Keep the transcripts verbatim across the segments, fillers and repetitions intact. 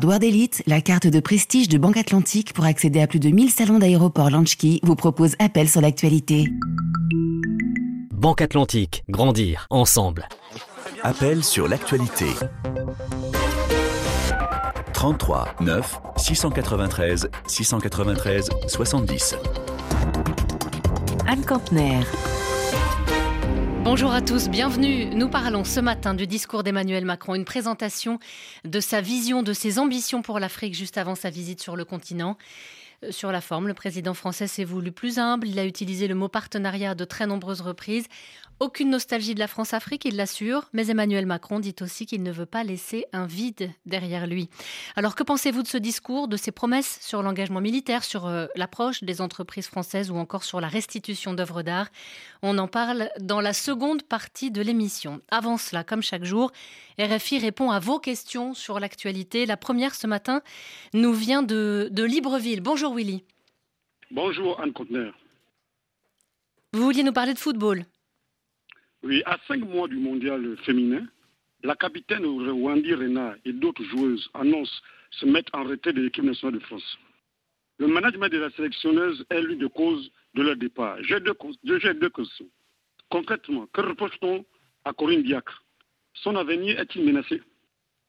Hardware d'élite, la carte de prestige de Banque Atlantique pour accéder à plus de mille salons d'aéroports Lanchki vous propose Appel sur l'actualité. Banque Atlantique, grandir ensemble. Appel sur l'actualité. trente-trois neuf six cent quatre-vingt-treize six cent quatre-vingt-treize soixante-dix. Anne Campner. Bonjour à tous, bienvenue. Nous parlons ce matin du discours d'Emmanuel Macron, une présentation de sa vision, de ses ambitions pour l'Afrique juste avant sa visite sur le continent. Sur la forme, le président français s'est voulu plus humble. Il a utilisé le mot partenariat à de très nombreuses reprises. Aucune nostalgie de la France-Afrique, il l'assure. Mais Emmanuel Macron dit aussi qu'il ne veut pas laisser un vide derrière lui. Alors que pensez-vous de ce discours, de ses promesses sur l'engagement militaire, sur euh, l'approche des entreprises françaises ou encore sur la restitution d'œuvres d'art? On en parle dans la seconde partie de l'émission. Avant cela, comme chaque jour, R F I répond à vos questions sur l'actualité. La première ce matin nous vient de, de Libreville. Bonjour Willy. Bonjour Anne Conteneur. Vous vouliez nous parler de football? Oui, à cinq mois du mondial féminin, la capitaine Wendie Renard et d'autres joueuses annoncent se mettre en retrait de l'équipe nationale de France. Le management de la sélectionneuse est l'une des causes de leur départ. J'ai deux, j'ai deux questions. Concrètement, que reproche-t-on à Corinne Diacre? Son avenir est-il menacé?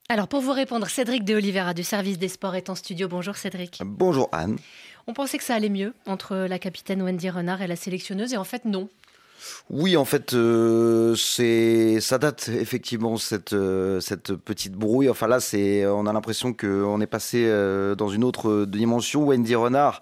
Alors pour vous répondre, Cédric de Oliveira du service des sports est en studio. Bonjour Cédric. Bonjour Anne. On pensait que ça allait mieux entre la capitaine Wendie Renard et la sélectionneuse et en fait non. Oui, en fait, euh, c'est, ça date effectivement cette, euh, cette petite brouille. Enfin là, c'est, on a l'impression qu'on est passé euh, dans une autre dimension. Wendie Renard,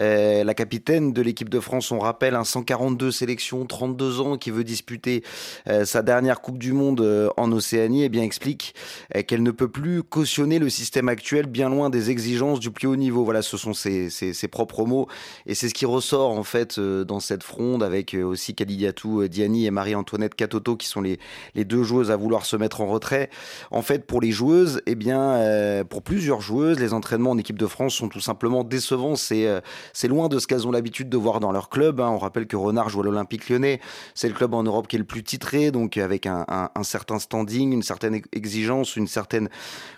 euh, la capitaine de l'équipe de France, on rappelle, hein, cent quarante-deux sélections, trente-deux ans, qui veut disputer euh, sa dernière Coupe du Monde euh, en Océanie, eh bien, explique euh, qu'elle ne peut plus cautionner le système actuel, bien loin des exigences du plus haut niveau. Voilà, ce sont ses, ses, ses propres mots. Et c'est ce qui ressort en fait euh, dans cette fronde avec euh, aussi Kelly Diani et Marie-Antoinette Katoto qui sont les, les deux joueuses à vouloir se mettre en retrait. En fait, pour les joueuses, eh bien, euh, pour plusieurs joueuses, les entraînements en équipe de France sont tout simplement décevants. C'est, euh, c'est loin de ce qu'elles ont l'habitude de voir dans leur club, hein. On rappelle que Renard joue à l'Olympique Lyonnais. C'est le club en Europe qui est le plus titré, donc avec un, un, un certain standing, une certaine exigence, une certaine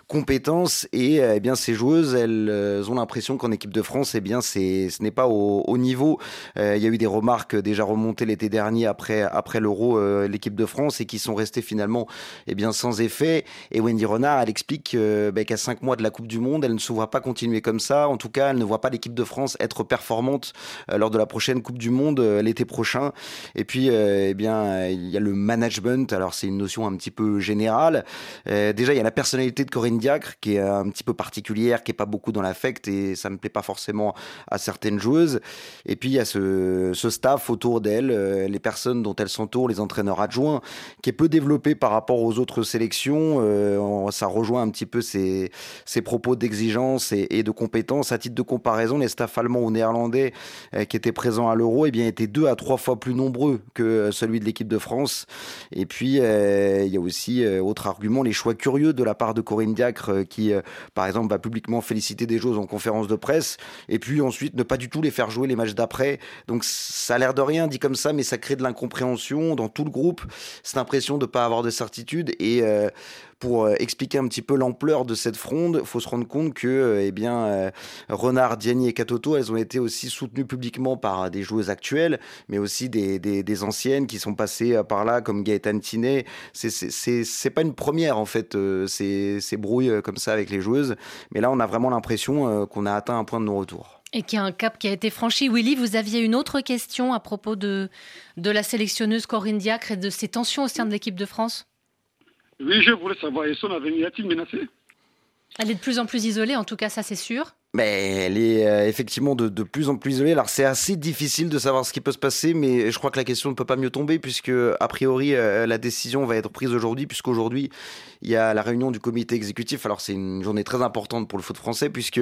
compétence. Et euh, eh bien, ces joueuses, elles euh, ont l'impression qu'en équipe de France, eh bien, c'est, ce n'est pas au, au niveau. Euh, il y a eu des remarques déjà remontées l'été dernier. dernier après, après l'Euro, euh, l'équipe de France, et qui sont restés finalement eh bien, sans effet. Et Wendie Renard, elle explique euh, bah, qu'à cinq mois de la Coupe du Monde, elle ne se voit pas continuer comme ça. En tout cas, elle ne voit pas l'équipe de France être performante euh, lors de la prochaine Coupe du Monde, euh, l'été prochain. Et puis, euh, eh bien, il y a le management. Alors, c'est une notion un petit peu générale. Euh, déjà, il y a la personnalité de Corinne Diacre, qui est un petit peu particulière, qui n'est pas beaucoup dans l'affect, et ça ne plaît pas forcément à certaines joueuses. Et puis, il y a ce, ce staff autour d'elle, euh, les personnes dont elle s'entoure, les entraîneurs adjoints, qui est peu développé par rapport aux autres sélections. Euh, ça rejoint un petit peu ses, ses propos d'exigence et, et de compétence. À titre de comparaison, les staffs allemands ou néerlandais euh, qui étaient présents à l'Euro, eh bien, étaient deux à trois fois plus nombreux que celui de l'équipe de France. Et puis, euh, il y a aussi, euh, autre argument, les choix curieux de la part de Corinne Diacre, euh, qui, euh, par exemple, va publiquement féliciter des joueuses en conférence de presse, et puis ensuite ne pas du tout les faire jouer les matchs d'après. Donc, ça a l'air de rien, dit comme ça, mais ça crée de l'incompréhension dans tout le groupe, cette impression de ne pas avoir de certitude. Et euh, pour expliquer un petit peu l'ampleur de cette fronde, il faut se rendre compte que euh, eh bien, euh, Renard, Diani et Katoto, elles ont été aussi soutenues publiquement par des joueuses actuelles, mais aussi des, des, des anciennes qui sont passées par là, comme Gaëtane Thiney. C'est, c'est, c'est, c'est pas une première, en fait, euh, ces, ces brouilles comme ça avec les joueuses. Mais là, on a vraiment l'impression euh, qu'on a atteint un point de non-retour. Et qu'il y a un cap qui a été franchi. Willy, vous aviez une autre question à propos de, de la sélectionneuse Corinne Diacre et de ses tensions au sein de l'équipe de France? Oui, je voulais savoir, et son avenir est-il menacé? Elle est de plus en plus isolée, en tout cas, ça c'est sûr. Mais elle est euh, effectivement de, de plus en plus isolée. Alors c'est assez difficile de savoir ce qui peut se passer, mais je crois que la question ne peut pas mieux tomber, puisque a priori euh, la décision va être prise aujourd'hui, puisqu'aujourd'hui il y a la réunion du comité exécutif. Alors c'est une journée très importante pour le foot français, puisque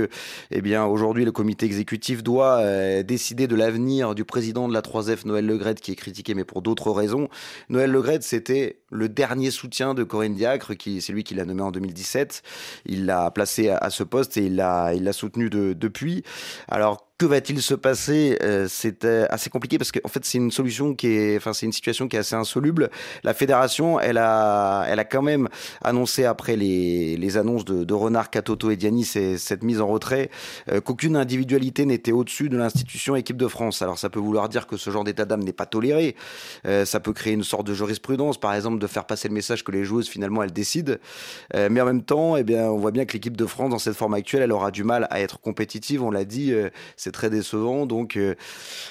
eh bien, aujourd'hui le comité exécutif doit euh, décider de l'avenir du président de la trois F, Noël Le Graët, qui est critiqué mais pour d'autres raisons. Noël Le Graët, c'était le dernier soutien de Corinne Diacre, qui, c'est lui qui l'a nommé en deux mille dix-sept. Il l'a placé à, à ce poste et il l'a, il l'a soutenu De, depuis. Alors Que va-t-il se passer ? euh, C'est euh, assez compliqué parce que en fait c'est une solution qui est, enfin c'est une situation qui est assez insoluble. La fédération, elle a, elle a quand même annoncé après les les annonces de, de Renard, Katoto et Diani, c'est, cette mise en retrait, euh, qu'aucune individualité n'était au-dessus de l'institution équipe de France. Alors ça peut vouloir dire que ce genre d'état d'âme n'est pas toléré. Euh, ça peut créer une sorte de jurisprudence, par exemple, de faire passer le message que les joueuses finalement elles décident. Euh, mais en même temps, eh bien on voit bien que l'équipe de France dans cette forme actuelle, elle aura du mal à être compétitive. On l'a dit. Euh, C'est très décevant, donc euh,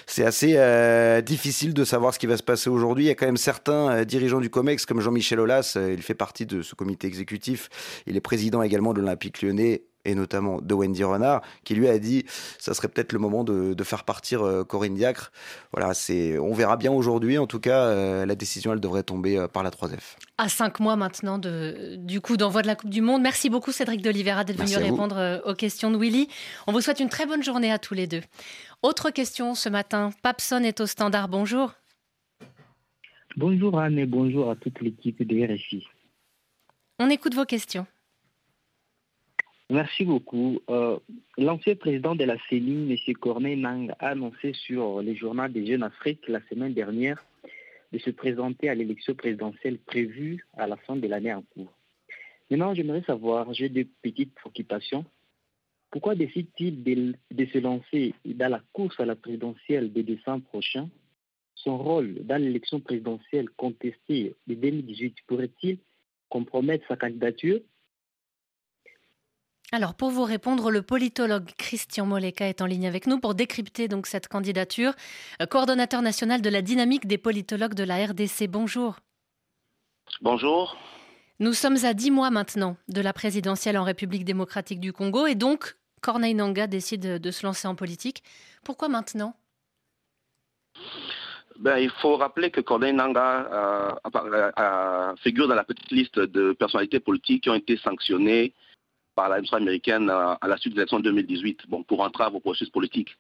c'est assez euh, difficile de savoir ce qui va se passer aujourd'hui. Il y a quand même certains euh, dirigeants du COMEX, comme Jean-Michel Aulas, euh, il fait partie de ce comité exécutif. Il est président également de l'Olympique Lyonnais et notamment de Wendie Renard, qui lui a dit « ça serait peut-être le moment de, de faire partir euh, Corinne Diacre ». Voilà, c'est, on verra bien aujourd'hui. En tout cas, euh, la décision, elle devrait tomber euh, par la trois F. À cinq mois maintenant de, du coup d'envoi de la Coupe du Monde. Merci beaucoup Cédric de Oliveira d'être Merci venu répondre aux questions de Willy. On vous souhaite une très bonne journée à tous les deux. Autre question ce matin, Papson est au standard, bonjour. Bonjour Anne et bonjour à toute l'équipe de R F I. On écoute vos questions. Merci beaucoup. Euh, l'ancien président de la C E N I, M. Corneille Nangaa, a annoncé sur les journaux des Jeunes Afrique la semaine dernière de se présenter à l'élection présidentielle prévue à la fin de l'année en cours. Maintenant, j'aimerais savoir, j'ai deux petites préoccupations. Pourquoi décide-t-il de, de se lancer dans la course à la présidentielle de décembre prochain? Son rôle dans l'élection présidentielle contestée de deux mille dix-huit pourrait-il compromettre sa candidature? Alors, pour vous répondre, le politologue Christian Moleka est en ligne avec nous pour décrypter donc cette candidature. Coordonnateur national de la dynamique des politologues de la R D C, bonjour. Bonjour. Nous sommes à dix mois maintenant de la présidentielle en République démocratique du Congo et donc Corneille Nangaa décide de se lancer en politique. Pourquoi maintenant ? Ben, il faut rappeler que Corneille Nangaa euh, euh, figure dans la petite liste de personnalités politiques qui ont été sanctionnées par l'administration américaine à la suite de l'élection de deux mille dix-huit, bon, pour entrave au processus politique.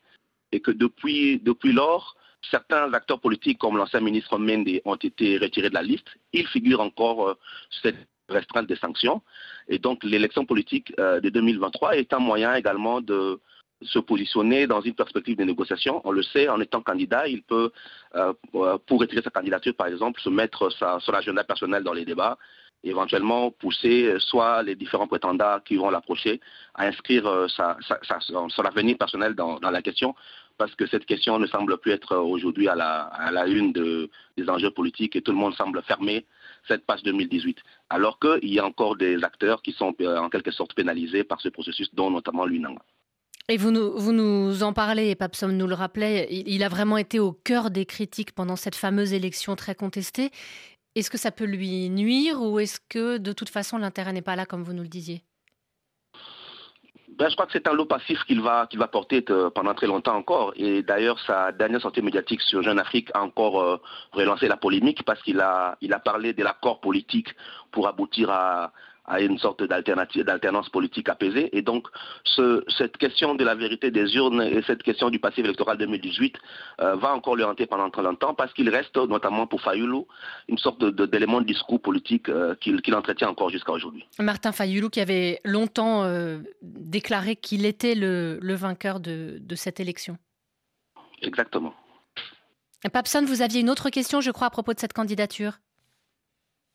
Et que depuis, depuis lors, certains acteurs politiques, comme l'ancien ministre Mende, ont été retirés de la liste. Ils figurent encore euh, cette restreinte des sanctions. Et donc l'élection politique euh, de deux mille vingt-trois est un moyen également de se positionner dans une perspective de négociation. On le sait, en étant candidat, il peut, euh, pour retirer sa candidature par exemple, se mettre sa, son agenda personnel dans les débats, éventuellement pousser soit les différents prétendants qui vont l'approcher à inscrire sa, sa, sa, son, son avenir personnel dans, dans la question, parce que cette question ne semble plus être aujourd'hui à la, à la une de, des enjeux politiques et tout le monde semble fermer cette page deux mille dix-huit, alors qu'il y a encore des acteurs qui sont en quelque sorte pénalisés par ce processus, dont notamment lui Nangaa. Et vous nous, vous nous en parlez, et Papson nous le rappelait, il, il a vraiment été au cœur des critiques pendant cette fameuse élection très contestée. Est-ce que ça peut lui nuire ou est-ce que de toute façon l'intérêt n'est pas là comme vous nous le disiez? Ben, je crois que c'est un lot passif qu'il va, qu'il va porter pendant très longtemps encore. Et d'ailleurs, sa dernière sortie médiatique sur Jeune Afrique a encore euh, relancé la polémique parce qu'il a, il a parlé de l'accord politique pour aboutir à, à une sorte d'alternative, d'alternance politique apaisée. Et donc, ce, cette question de la vérité des urnes et cette question du passif électoral deux mille dix-huit euh, va encore le hanter pendant très longtemps parce qu'il reste, notamment pour Fayulu, une sorte de, de, d'élément de discours politique euh, qu'il, qu'il entretient encore jusqu'à aujourd'hui. Martin Fayulu qui avait longtemps euh, déclaré qu'il était le, le vainqueur de, de cette élection. Exactement. Papson, vous aviez une autre question, je crois, à propos de cette candidature?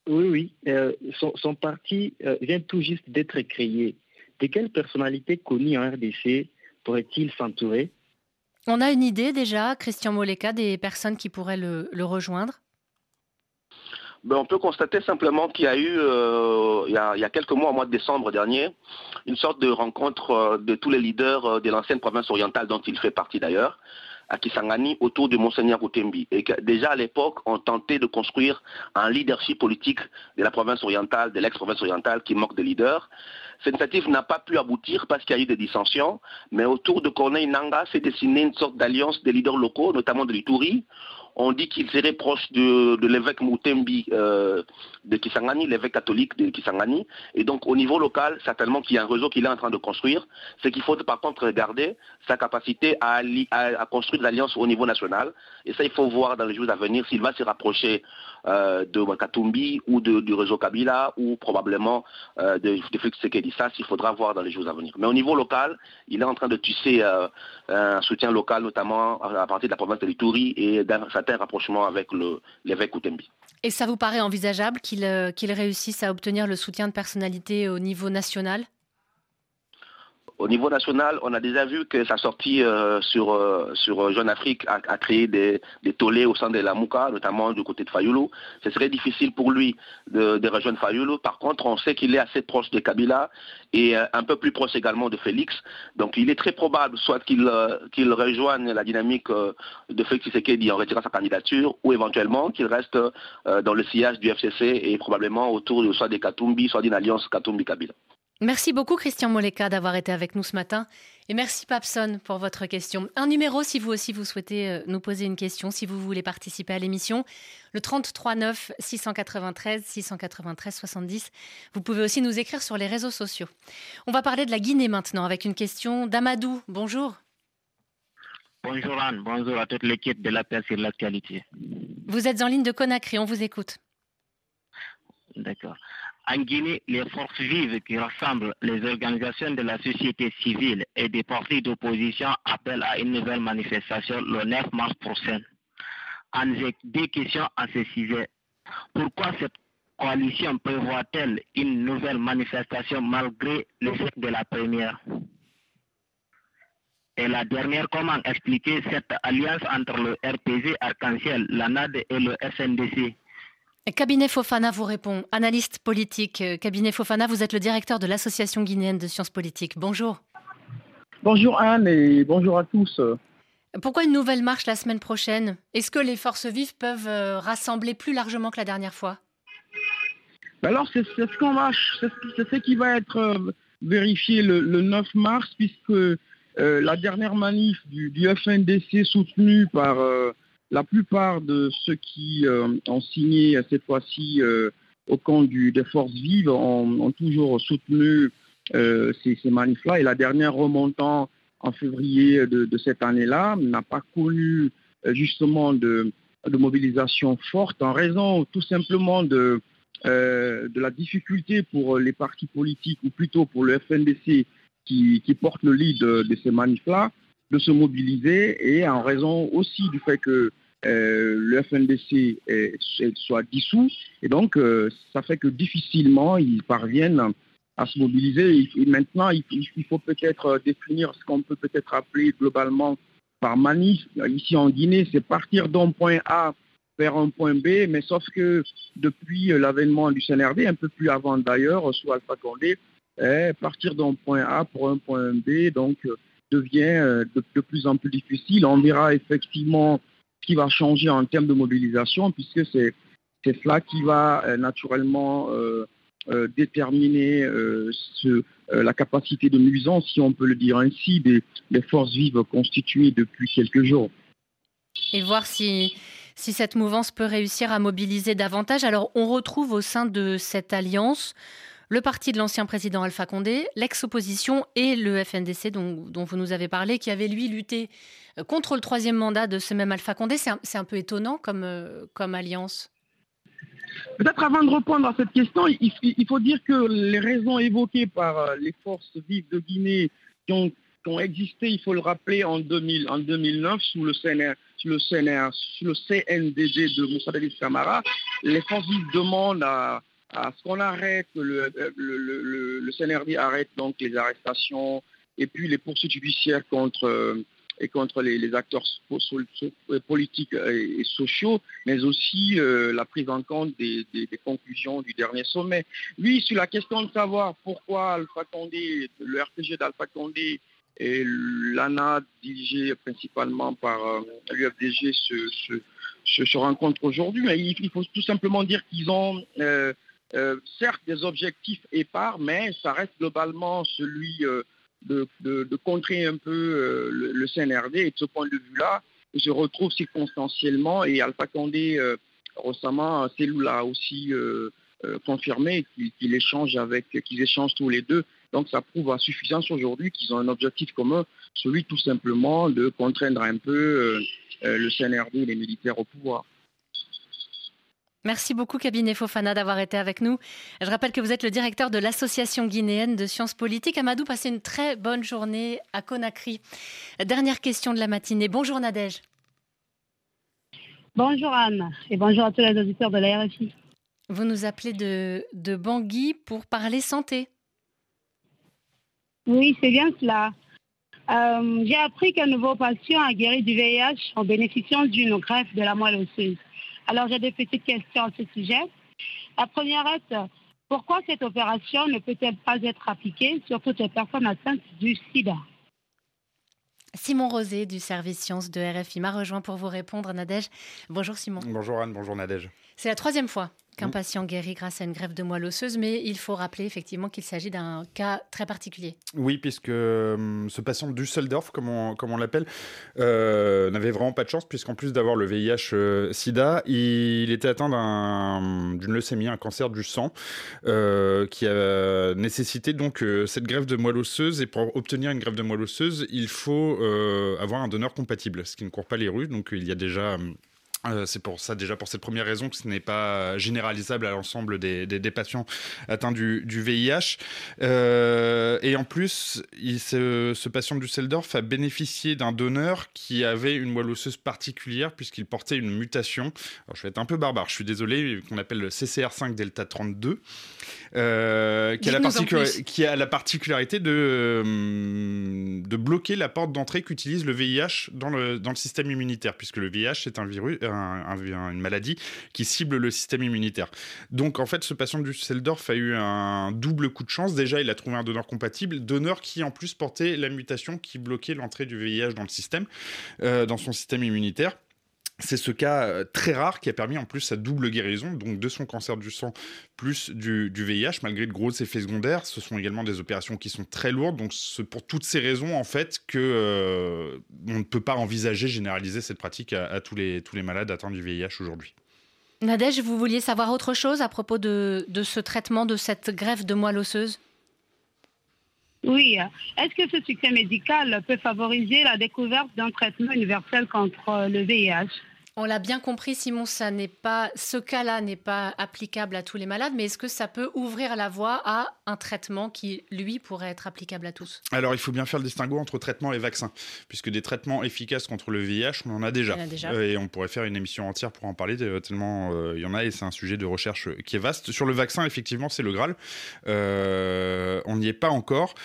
Oui, oui. Euh, son, son parti euh, vient tout juste d'être créé. De quelle personnalité connue en R D C pourrait-il s'entourer? On a une idée déjà, Christian Moleka, des personnes qui pourraient le, le rejoindre? Ben, on peut constater simplement qu'il y a eu, euh, il, y a, il y a quelques mois, au mois de décembre dernier, une sorte de rencontre euh, de tous les leaders euh, de l'ancienne province orientale dont il fait partie d'ailleurs, à Kisangani, autour de Monseigneur Koutembi. Et que déjà à l'époque, on tentait de construire un leadership politique de la province orientale, de l'ex-province orientale, qui manque de leaders. Cette initiative n'a pas pu aboutir parce qu'il y a eu des dissensions, mais autour de Corneille Nangaa s'est dessinée une sorte d'alliance des leaders locaux, notamment de l'Ituri. On dit qu'il serait proche de, de l'évêque Moutembi euh, de Kisangani, l'évêque catholique de Kisangani. Et donc au niveau local, certainement qu'il y a un réseau qu'il est en train de construire. Ce qu'il faut par contre garder, sa capacité à, à, à construire des alliances au niveau national. Et ça, il faut voir dans les jours à venir s'il va se rapprocher euh, de Katumbi ou de, du réseau Kabila ou probablement euh, de, de Félix Tshisekedi. Et ça, il faudra voir dans les jours à venir. Mais au niveau local, il est en train de tisser euh, un soutien local, notamment à partir de la province de l'Ituri et d'un certain rapprochement avec l'évêque Koutembi. Et ça vous paraît envisageable qu'il euh, qu'il réussisse à obtenir le soutien de personnalités au niveau national ? Au niveau national, on a déjà vu que sa sortie euh, sur, euh, sur Jeune Afrique a, a créé des, des tollés au sein de la Mouka, notamment du côté de Fayulu. Ce serait difficile pour lui de, de rejoindre Fayulu. Par contre, on sait qu'il est assez proche de Kabila et euh, un peu plus proche également de Félix. Donc il est très probable soit qu'il euh, qu'il rejoigne la dynamique euh, de Félix Tshisekedi en retirant sa candidature, ou éventuellement qu'il reste euh, dans le sillage du F C C et probablement autour de, soit des Katumbi, soit d'une alliance Katumbi-Kabila. Merci beaucoup Christian Moleka d'avoir été avec nous ce matin et merci Papson pour votre question. Un numéro si vous aussi vous souhaitez nous poser une question, si vous voulez participer à l'émission, le trente-trois neuf six cent quatre-vingt-treize six cent quatre-vingt-treize soixante-dix. Vous pouvez aussi nous écrire sur les réseaux sociaux. On va parler de la Guinée maintenant avec une question d'Amadou. Bonjour. Bonjour Anne, bonjour à toute l'équipe de l'A P R sur l'actualité. Vous êtes en ligne de Conakry, on vous écoute. D'accord. En Guinée, les forces vives qui rassemblent les organisations de la société civile et des partis d'opposition appellent à une nouvelle manifestation le neuf mars prochain. En j'ai des questions à ce sujet. Pourquoi cette coalition prévoit-elle une nouvelle manifestation malgré l'échec de la première? Et la dernière, comment expliquer cette alliance entre le R P G Arc-en-Ciel, la N A D et le S N D C? Cabinet Fofana vous répond, analyste politique. Cabinet Fofana, vous êtes le directeur de l'Association guinéenne de sciences politiques. Bonjour. Bonjour Anne et bonjour à tous. Pourquoi une nouvelle marche la semaine prochaine? Est-ce que les forces vives peuvent rassembler plus largement que la dernière fois? Ben alors c'est ce qu'on va, c'est ce qui va être vérifié le, le neuf mars, puisque euh, la dernière manif du, du F N D C soutenue par... Euh, la plupart de ceux qui euh, ont signé cette fois-ci euh, au camp du, des forces vives ont, ont toujours soutenu euh, ces, ces manifs-là. Et la dernière remontant en février de, de cette année-là n'a pas connu euh, justement de, de mobilisation forte en raison tout simplement de, euh, de la difficulté pour les partis politiques, ou plutôt pour le F N D C qui, qui porte le lead de, de ces manifs-là, de se mobiliser, et en raison aussi du fait que Euh, le F N D C est, est, soit dissous, et donc euh, ça fait que difficilement ils parviennent à se mobiliser. Et, et maintenant il, il faut peut-être définir ce qu'on peut peut-être appeler globalement par manif. Ici en Guinée, c'est partir d'un point A vers un point B, mais sauf que depuis l'avènement du C N R D, un peu plus avant d'ailleurs, sous Alpha Condé, eh, partir d'un point A pour un point B donc euh, devient euh, de, de plus en plus difficile. On verra effectivement qui va changer en termes de mobilisation, puisque c'est cela qui va euh, naturellement euh, euh, déterminer euh, ce, euh, la capacité de nuisance, si on peut le dire ainsi, des, des forces vives constituées depuis quelques jours. Et voir si, si cette mouvance peut réussir à mobiliser davantage. Alors on retrouve au sein de cette alliance le parti de l'ancien président Alpha Condé, l'ex-opposition et le F N D C dont, dont vous nous avez parlé, qui avait lui lutté contre le troisième mandat de ce même Alpha Condé. C'est un, un peu étonnant comme, comme alliance. Peut-être avant de répondre à cette question, il, il faut dire que les raisons évoquées par les forces vives de Guinée qui ont, qui ont existé, il faut le rappeler, en, deux mille, en deux mille neuf sous le C N R, sous le, C N R, sous le C N D D de Moussa Dadis Camara, les forces vives demandent à... à ce qu'on arrête, le, le, le, le C N R D arrête donc les arrestations et puis les poursuites judiciaires contre, et contre les, les acteurs so, so, so, politiques et, et sociaux, mais aussi euh, la prise en compte des, des, des conclusions du dernier sommet. Oui, sur la question de savoir pourquoi Alpha Condé, le R P G d'Alpha Condé et l'A N A, dirigée principalement par euh, l'U F D G, se, se, se, se rencontrent aujourd'hui, mais il, il faut tout simplement dire qu'ils ont... Euh, Euh, certes des objectifs épars, mais ça reste globalement celui euh, de, de, de contrer un peu euh, le, le C N R D, et de ce point de vue-là, je retrouve circonstanciellement, et Alpha Condé euh, récemment, Cellou l'a aussi euh, euh, confirmé, qu'il qu'il échange avec, qu'ils échangent tous les deux, donc ça prouve à suffisance aujourd'hui qu'ils ont un objectif commun, celui tout simplement de contraindre un peu euh, euh, le C N R D et les militaires au pouvoir. Merci beaucoup Kabinet Fofana d'avoir été avec nous. Je rappelle que vous êtes le directeur de l'Association guinéenne de sciences politiques. Amadou, passez une très bonne journée à Conakry. Dernière question de la matinée. Bonjour Nadège. Bonjour Anne et bonjour à tous les auditeurs de la R F I. Vous nous appelez de, de Bangui pour parler santé. Oui, c'est bien cela. Euh, J'ai appris qu'un nouveau patient a guéri du V I H en bénéficiant d'une greffe de la moelle osseuse. Alors, j'ai des petites questions à ce sujet. La première est, pourquoi cette opération ne peut-elle pas être appliquée sur toutes les personnes atteintes du sida? Simon Rosé du service sciences de R F I m'a rejoint pour vous répondre, Nadège. Bonjour Simon. Bonjour Anne, bonjour Nadège. C'est la troisième fois qu'un mmh. patient guérit grâce à une greffe de moelle osseuse, mais il faut rappeler effectivement qu'il s'agit d'un cas très particulier. Oui, puisque euh, ce patient Düsseldorf, comme on, comme on l'appelle, euh, n'avait vraiment pas de chance, puisqu'en plus d'avoir le V I H-Sida, euh, il était atteint d'une leucémie, un cancer du sang, euh, qui a nécessité donc euh, cette greffe de moelle osseuse. Et pour obtenir une greffe de moelle osseuse, il faut euh, avoir un donneur compatible, ce qui ne court pas les rues. Donc il y a déjà... Euh, c'est pour ça, déjà pour cette première raison, que ce n'est pas généralisable à l'ensemble des, des, des patients atteints du, du V I H. Euh, et en plus, il, ce, ce patient de Düsseldorf a bénéficié d'un donneur qui avait une moelle osseuse particulière puisqu'il portait une mutation. Alors, je vais être un peu barbare, je suis désolé, qu'on appelle le C C R cinq delta trente-deux, euh, qui, a la qui a la particularité de, euh, de bloquer la porte d'entrée qu'utilise le V I H dans le, dans le système immunitaire, puisque le V I H est un virus. Un, un, une maladie qui cible le système immunitaire. Donc en fait, ce patient du Düsseldorf a eu un double coup de chance. Déjà, il a trouvé un donneur compatible, donneur qui en plus portait la mutation qui bloquait l'entrée du V I H dans le système, euh, dans son système immunitaire. C'est ce cas très rare qui a permis en plus sa double guérison, donc de son cancer du sang plus du, du V I H, malgré de gros effets secondaires. Ce sont également des opérations qui sont très lourdes, donc c'est pour toutes ces raisons en fait que euh, on ne peut pas envisager généraliser cette pratique à, à tous les, tous les malades atteints du V I H aujourd'hui. Nadège, vous vouliez savoir autre chose à propos de, de ce traitement, de cette greffe de moelle osseuse? Oui. Est-ce que ce succès médical peut favoriser la découverte d'un traitement universel contre le V I H ? On l'a bien compris, Simon, ça n'est pas, ce cas-là n'est pas applicable à tous les malades, mais est-ce que ça peut ouvrir la voie à un traitement qui, lui, pourrait être applicable à tous? Alors, il faut bien faire le distinguo entre traitement et vaccin, puisque des traitements efficaces contre le V I H, on en a déjà. Il y en a déjà. Euh, et on pourrait faire une émission entière pour en parler, tellement euh, il y en a, et c'est un sujet de recherche qui est vaste. Sur le vaccin, effectivement, c'est le Graal. Euh, on n'y est pas encore.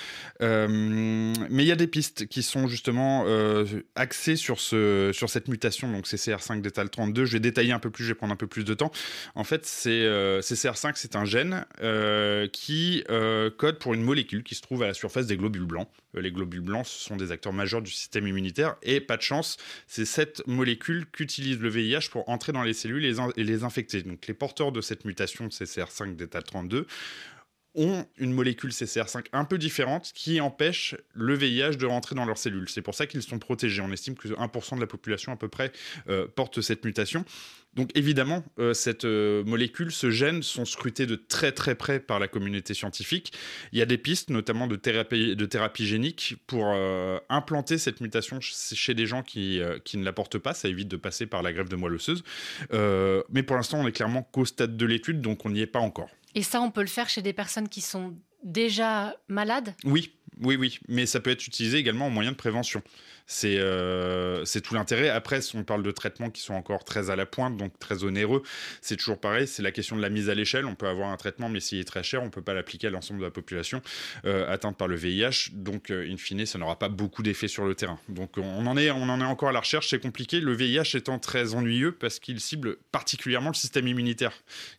Euh, mais il y a des pistes qui sont justement euh, axées sur, ce, sur cette mutation, donc C C R cinq. Delta trente-deux, je vais détailler un peu plus, je vais prendre un peu plus de temps. En fait, c'est, euh, C C R cinq, c'est un gène euh, qui euh, code pour une molécule qui se trouve à la surface des globules blancs. Euh, les globules blancs, ce sont des acteurs majeurs du système immunitaire et, pas de chance, c'est cette molécule qu'utilise le V I H pour entrer dans les cellules et les, in- et les infecter. Donc, les porteurs de cette mutation de C C R cinq delta trente-deux ont une molécule C C R cinq un peu différente qui empêche le V I H de rentrer dans leurs cellules. C'est pour ça qu'ils sont protégés. On estime que un pour cent de la population à peu près euh, porte cette mutation. Donc évidemment, euh, cette euh, molécule, ce gène, sont scrutés de très très près par la communauté scientifique. Il y a des pistes, notamment de thérapie, de thérapie génique, pour euh, implanter cette mutation ch- chez des gens qui, euh, qui ne la portent pas. Ça évite de passer par la greffe de moelle osseuse. Euh, mais pour l'instant, on n'est clairement qu'au stade de l'étude, donc on n'y est pas encore. Et ça, on peut le faire chez des personnes qui sont déjà malades ? Oui, oui, oui. Mais ça peut être utilisé également en moyen de prévention. C'est, euh, c'est tout l'intérêt. Après, si on parle de traitements qui sont encore très à la pointe, donc très onéreux, c'est toujours pareil, c'est la question de la mise à l'échelle. On peut avoir un traitement, mais s'il est très cher, on ne peut pas l'appliquer à l'ensemble de la population euh, atteinte par le V I H. Donc, euh, in fine, ça n'aura pas beaucoup d'effet sur le terrain. Donc, on en est, on en est encore à la recherche, c'est compliqué. Le V I H étant très ennuyeux parce qu'il cible particulièrement le système immunitaire.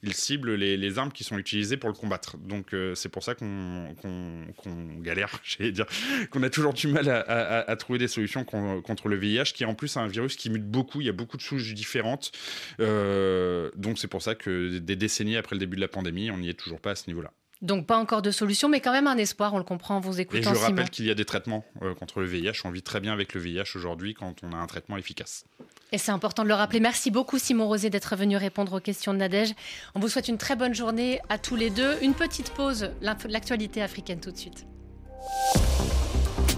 Il cible les, les armes qui sont utilisées pour le combattre. Donc, euh, c'est pour ça qu'on, qu'on, qu'on galère, j'allais dire, qu'on a toujours du mal à, à, à trouver des solutions contre le V I H, qui est en plus un virus qui mute beaucoup, il y a beaucoup de souches différentes. Euh, donc c'est pour ça que des décennies après le début de la pandémie, on n'y est toujours pas à ce niveau-là. Donc pas encore de solution, mais quand même un espoir, on le comprend en vous écoutant, Simon. Et je rappelle Simon. qu'il y a des traitements euh, contre le V I H, on vit très bien avec le V I H aujourd'hui quand on a un traitement efficace. Et c'est important de le rappeler. Merci beaucoup Simon Rosé d'être venu répondre aux questions de Nadège. On vous souhaite une très bonne journée à tous les deux. Une petite pause, l'actualité africaine tout de suite.